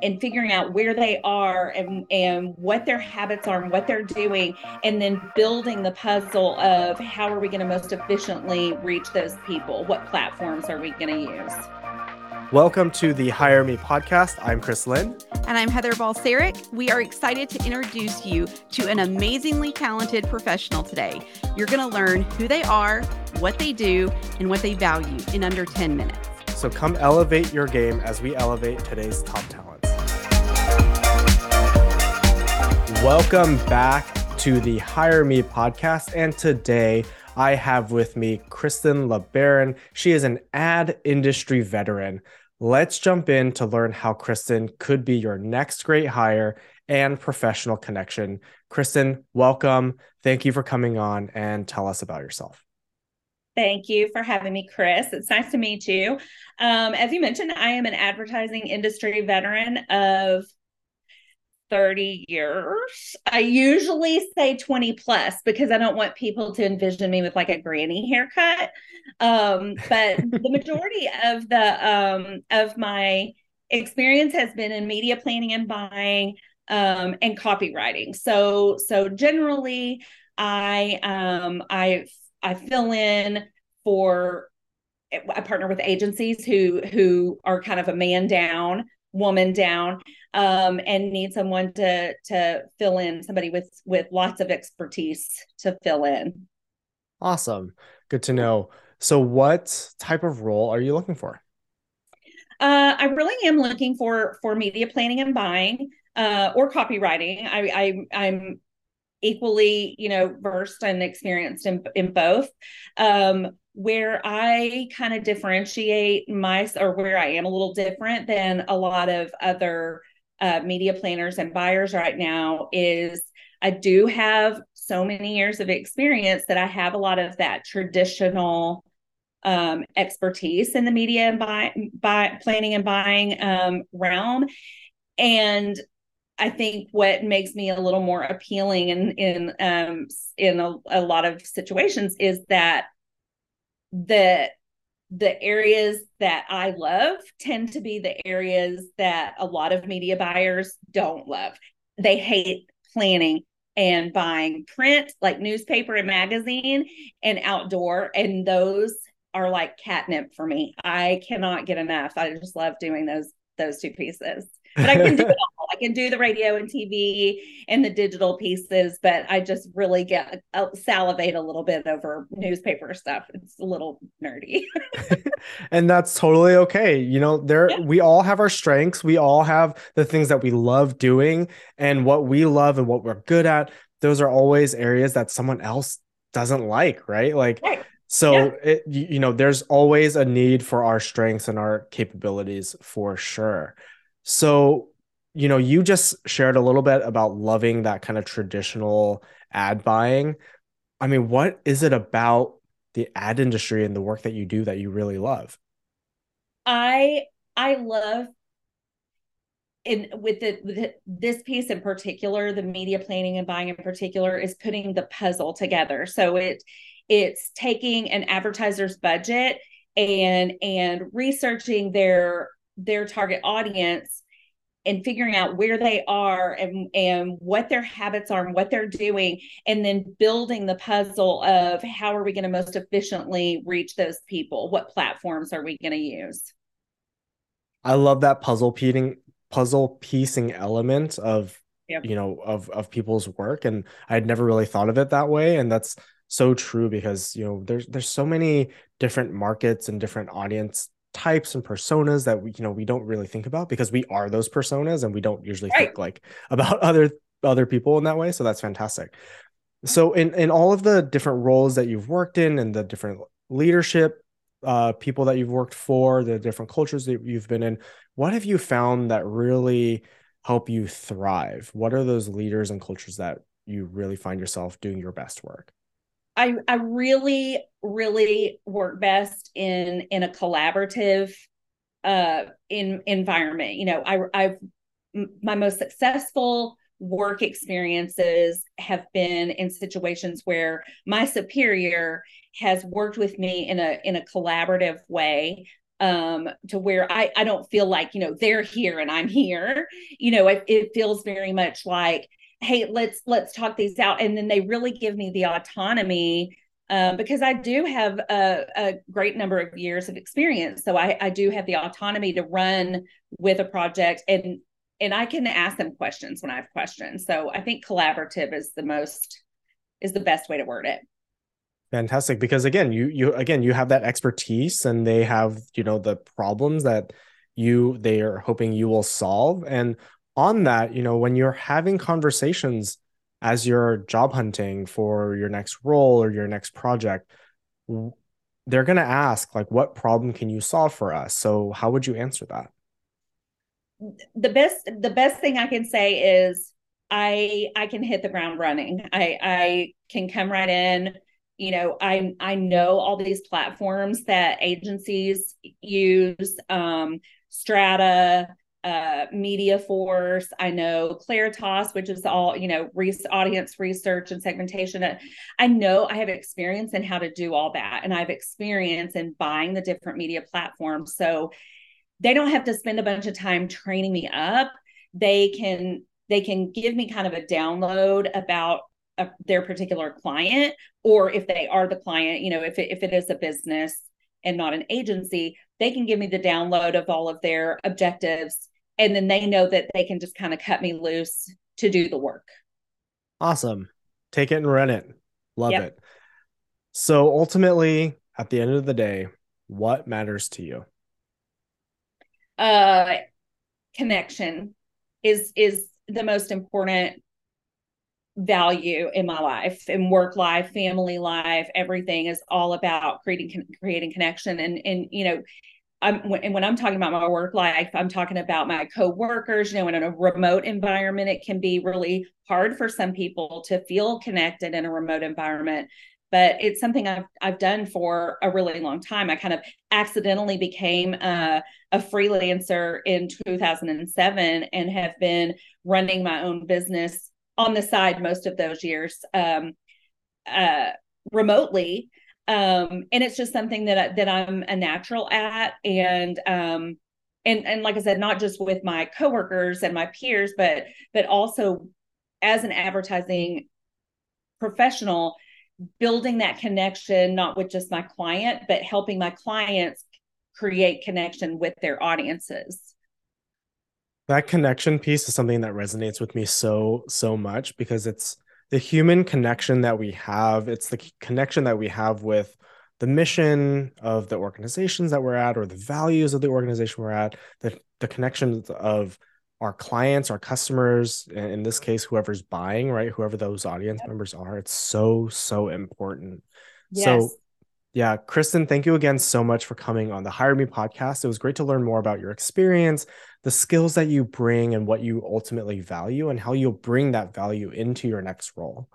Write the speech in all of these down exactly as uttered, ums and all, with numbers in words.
and figuring out where they are and, and what their habits are and what they're doing, and then building the puzzle of how are we going to most efficiently reach those people? What platforms are we going to use? Welcome to the Hire Me podcast. I'm Chris Lynn. And I'm Heather Balseric. We are excited to introduce you to an amazingly talented professional today. You're going to learn who they are, what they do, and what they value in under ten minutes. So come elevate your game as we elevate today's top talents. Welcome back to the Hire Me podcast. And today I have with me Kristan LeBaron. She is an ad industry veteran. Let's jump in to learn how Kristan could be your next great hire and professional connection. Kristan, welcome. Thank you for coming on and tell us about yourself. Thank you for having me, Chris. It's nice to meet you. Um, as you mentioned, I am an advertising industry veteran of thirty years. I usually say twenty plus because I don't want people to envision me with like a granny haircut. Um, but the majority of the um, of my experience has been in media planning and buying um, and copywriting. So, so generally, I um, I. I fill in for, I partner with agencies who who are kind of a man down, woman down, um, and need someone to to fill in, somebody with with lots of expertise to fill in. Awesome. Good to know. So what type of role are you looking for? Uh, I really am looking for for media planning and buying uh, or copywriting. I, I I'm equally, you know, versed and experienced in, in both. Um, where I kind of differentiate my, or where I am a little different than a lot of other uh, media planners and buyers right now is I do have so many years of experience that I have a lot of that traditional um, expertise in the media and buy, buy, planning and buying um, realm. And I think what makes me a little more appealing in in um, in a, a lot of situations is that the the areas that I love tend to be the areas that a lot of media buyers don't love. They hate planning and buying print, like newspaper and magazine, and outdoor, and those are like catnip for me. I cannot get enough. I just love doing those those two pieces. But I can do it all. I can do the radio and T V and the digital pieces, but I just really get I'll salivate a little bit over newspaper stuff. It's a little nerdy. And that's totally okay. You know, there yeah. we all have our strengths. We all have the things that we love doing and what we love and what we're good at. Those are always areas that someone else doesn't like, right? Like, right. So, yeah. it, you know, there's always a need for our strengths and our capabilities for sure. So, you know, you just shared a little bit about loving that kind of traditional ad buying. I mean, what is it about the ad industry and the work that you do that you really love? I I love in with, the, with the, this piece in particular, the media planning and buying in particular, is putting the puzzle together. So it it's taking an advertiser's budget and and researching their their target audience and figuring out where they are and, and what their habits are and what they're doing, and then building the puzzle of how are we going to most efficiently reach those people? What platforms are we going to use? I love that puzzle piecing, puzzle piecing element of, yep. you know, of, of people's work. And I'd never really thought of it that way. And that's so true because, you know, there's, there's so many different markets and different audience types and personas that we, you know, we don't really think about because we are those personas and we don't usually right. think like about other, other people in that way. So that's fantastic. So in, in all of the different roles that you've worked in and the different leadership uh, people that you've worked for, the different cultures that you've been in, what have you found that really help you thrive? What are those leaders and cultures that you really find yourself doing your best work? I, I really, really work best in, in a collaborative uh, in environment. You know, I, I've, my most successful work experiences have been in situations where my superior has worked with me in a, in a collaborative way um, to where I, I don't feel like, you know, they're here and I'm here. You know, it, it feels very much like, hey, let's, let's talk these out. And then they really give me the autonomy, um, because I do have a, a great number of years of experience. So I, I do have the autonomy to run with a project, and, and I can ask them questions when I have questions. So I think collaborative is the most, is the best way to word it. Fantastic. Because again, you, you, again, you have that expertise, and they have, you know, the problems that you, they are hoping you will solve. And on that, you know, when you're having conversations as you're job hunting for your next role or your next project, they're going to ask, like, what problem can you solve for us? So how would you answer that? The best, the best thing I can say is I, I can hit the ground running. I, I can come right in. You know, I, I know all these platforms that agencies use, um, Strata, uh, Media Force. I know Claritas, which is all, you know, res- audience research and segmentation. I know I have experience in how to do all that. And I have experience in buying the different media platforms. So they don't have to spend a bunch of time training me up. They can, they can give me kind of a download about A, their particular client, or if they are the client, you know, if it, if it is a business and not an agency, they can give me the download of all of their objectives. And then they know that they can just kind of cut me loose to do the work. Awesome. Take it and run it. Love yep. it. So ultimately, at the end of the day, what matters to you? Uh, connection is, is the most important value in my life, and work life, family life, everything is all about creating, creating connection. And, and, you know, I'm, and when I'm talking about my work life, I'm talking about my coworkers. You know, in a remote environment, it can be really hard for some people to feel connected in a remote environment, but it's something I've, I've done for a really long time. I kind of accidentally became a, a freelancer in two thousand seven and have been running my own business on the side most of those years, um, uh, remotely. Um, and it's just something that, I, that I'm a natural at. And, um, and, and like I said, not just with my coworkers and my peers, but, but also as an advertising professional, building that connection, not with just my client, but helping my clients create connection with their audiences. That connection piece is something that resonates with me so, so much, because it's the human connection that we have. It's the connection that we have with the mission of the organizations that we're at, or the values of the organization we're at, the, the connections of our clients, our customers, in this case, whoever's buying, right? Whoever those audience yep. members are. It's so, so important. Yes. So yeah, Kristan, thank you again so much for coming on the Hire Me podcast. It was great to learn more about your experience, the skills that you bring, and what you ultimately value, and how you'll bring that value into your next role.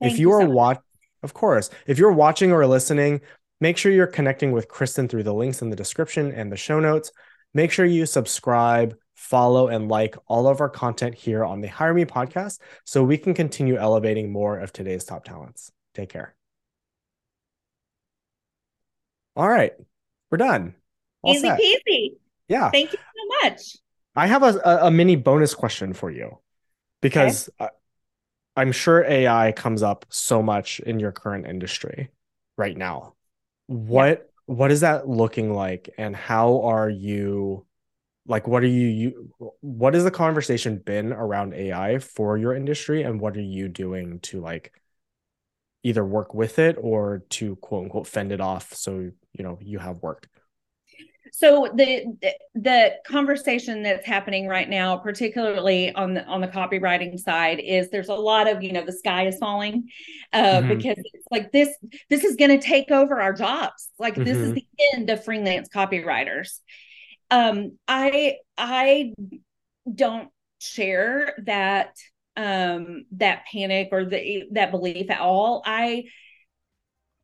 Thank if you, you are so watch, of course, if you're watching or listening, make sure you're connecting with Kristan through the links in the description and the show notes. Make sure you subscribe, follow, and like all of our content here on the Hire Me podcast, so we can continue elevating more of today's top talents. Take care. All right, we're done. All Easy set. Peasy. Yeah. Thank you so much. I have a, a, a mini bonus question for you, because okay. I, I'm sure A I comes up so much in your current industry right now. What yeah. What is that looking like, and how are you, like, what are you, you, what has the conversation been around A I for your industry, and what are you doing to, like, either work with it or to, quote unquote, fend it off, so you know you have work? So the the conversation that's happening right now, particularly on the on the copywriting side, is there's a lot of, you know, the sky is falling, uh, mm-hmm. because it's like this this is going to take over our jobs. Like mm-hmm. this is the end of freelance copywriters. Um, I I don't share that. um, that panic or the, that belief at all. I,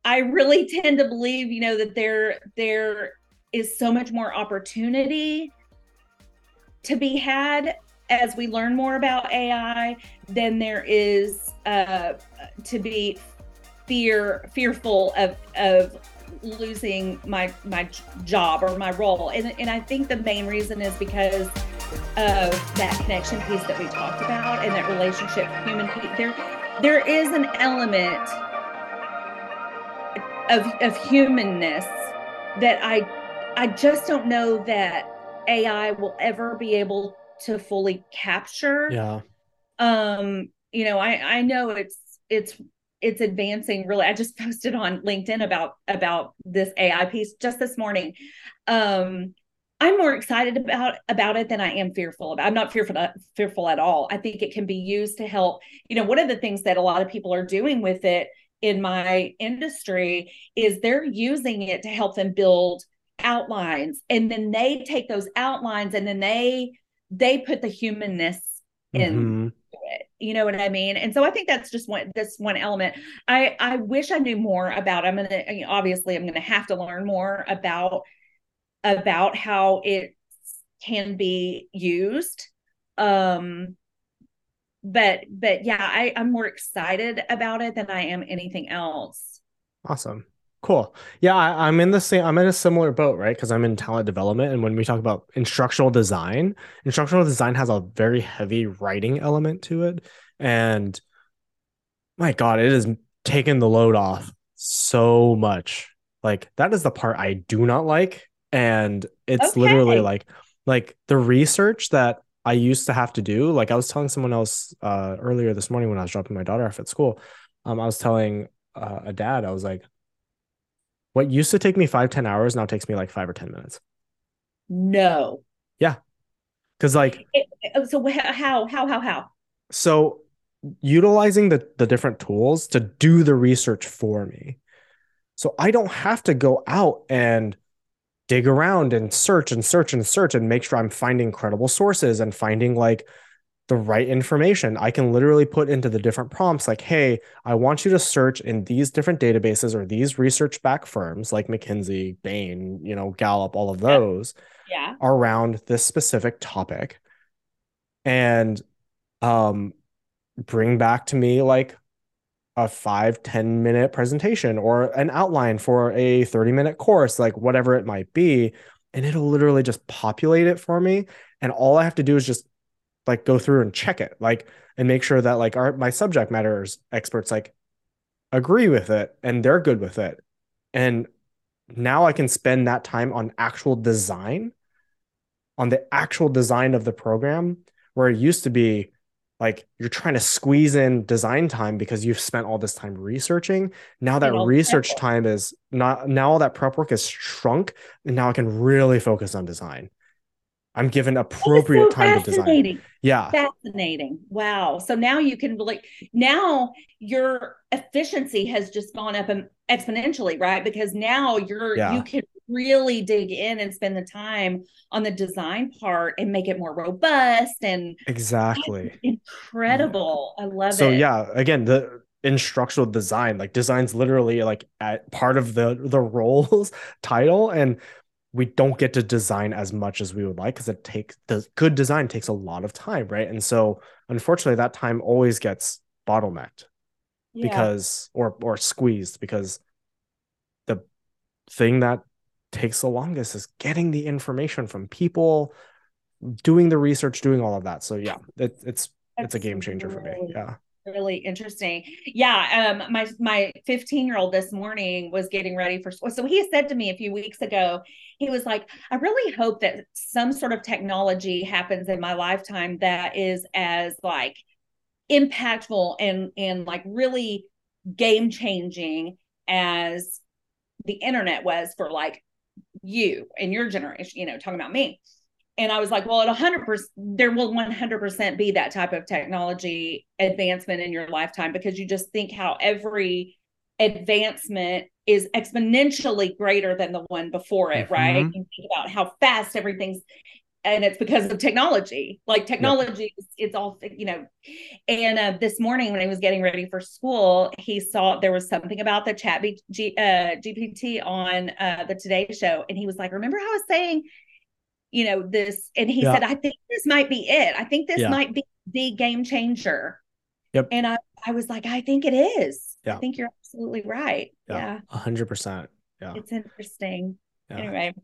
I really tend to believe, you know, that there, there is so much more opportunity to be had as we learn more about A I than there is, uh, to be fear, fearful of, of losing my my job or my role. And, and I think the main reason is because of that connection piece that we talked about and that relationship human piece. There, there is an element of of humanness that I I just don't know that A I will ever be able to fully capture. Yeah. Um, you know, I, I know it's it's it's advancing really. I just posted on LinkedIn about about this A I piece just this morning. Um, I'm more excited about about it than I am fearful about. I'm not fearful fearful at all. I think it can be used to help. You know, one of the things that a lot of people are doing with it in my industry is they're using it to help them build outlines, and then they take those outlines and then they they put the humanness in. Mm-hmm. It, you know what I mean? And so I think that's just one, this one element. I, I wish I knew more about. I'm going to, obviously I'm going to have to learn more about, about how it can be used. Um, but, but yeah, I, I'm more excited about it than I am anything else. Awesome. Cool. Yeah. I, I'm in the same, I'm in a similar boat, right? Cause I'm in talent development. And when we talk about instructional design, instructional design has a very heavy writing element to it. And my God, it has taken the load off so much. Like that is the part I do not like. And it's okay. Literally like, like the research that I used to have to do. Like I was telling someone else uh, earlier this morning when I was dropping my daughter off at school, um, I was telling uh, a dad, I was like, what used to take me five, ten hours now takes me like five or ten minutes. No. Yeah. Cause like, it, so how, how, how, how? So utilizing the, the different tools to do the research for me. So I don't have to go out and dig around and search and search and search and make sure I'm finding credible sources and finding like the right information. I can literally put into the different prompts like, hey, I want you to search in these different databases or these research back firms like McKinsey, Bain, you know, Gallup, all of those. Yeah. Yeah. Around this specific topic. And um, bring back to me like a five, ten minute presentation or an outline for a thirty minute course, like whatever it might be. And it'll literally just populate it for me. And all I have to do is just like go through and check it, like, and make sure that like our, my subject matters experts, like agree with it and they're good with it. And now I can spend that time on actual design, on the actual design of the program, where it used to be like, you're trying to squeeze in design time because you've spent all this time researching. Now that research time is not, now all that prep work is shrunk. And now I can really focus on design. I'm given appropriate so time to design. Yeah. Fascinating. Wow. So now you can really, now your efficiency has just gone up exponentially, right? Because now you're, yeah. you can really dig in and spend the time on the design part and make it more robust and exactly. Incredible. Yeah. I love so, it. So yeah, again, the instructional design, like design's literally like at part of the, the roles title, and we don't get to design as much as we would like because it takes the good design takes a lot of time. Right. And so unfortunately that time always gets bottlenecked yeah. because, or, or squeezed because the thing that takes the longest is getting the information from people, doing the research, doing all of that. So yeah, it, it's, it's a game changer for me. Yeah. Really interesting. Yeah. Um, my, my fifteen year old this morning was getting ready for school. So he said to me a few weeks ago, he was like, I really hope that some sort of technology happens in my lifetime that is as like impactful and, and like really game changing as the internet was for like you and your generation, you know, talking about me. And I was like, well, at one hundred percent, there will one hundred percent be that type of technology advancement in your lifetime, because you just think how every advancement is exponentially greater than the one before it, mm-hmm. right? You think about how fast everything's, and it's because of technology. Like technology, yep. it's all, you know. And uh, this morning when he was getting ready for school, he saw there was something about the chat B- G- uh, G P T on uh, the Today Show. And he was like, remember how I was saying, you know, this, and he yeah. said, I think this might be it. I think this yeah. might be the game changer. Yep. And I, I was like, I think it is. Yeah. I think you're absolutely right. Yeah. A hundred percent. yeah. It's interesting. Yeah. Anyway,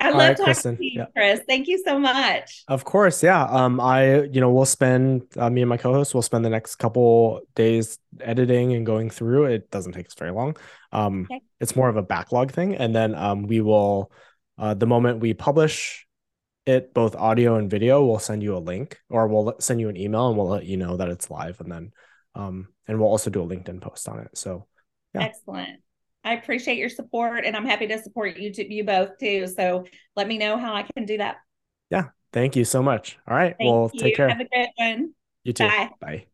I love right, talking Kristen. to you, yeah. Chris. Thank you so much. Of course. Yeah. Um, I, you know, we'll spend, uh, me and my co-host will spend the next couple days editing and going through. It doesn't take us very long. Um, okay. It's more of a backlog thing. And then um, we will, uh, the moment we publish it, both audio and video, we'll send you a link, or we'll send you an email and we'll let you know that it's live. And then, um, and we'll also do a LinkedIn post on it. So yeah. Excellent. I appreciate your support, and I'm happy to support you, to, you both too. So let me know how I can do that. Yeah. Thank you so much. All right. Thank well, you. take care. Have a good one. You too. Bye. Bye.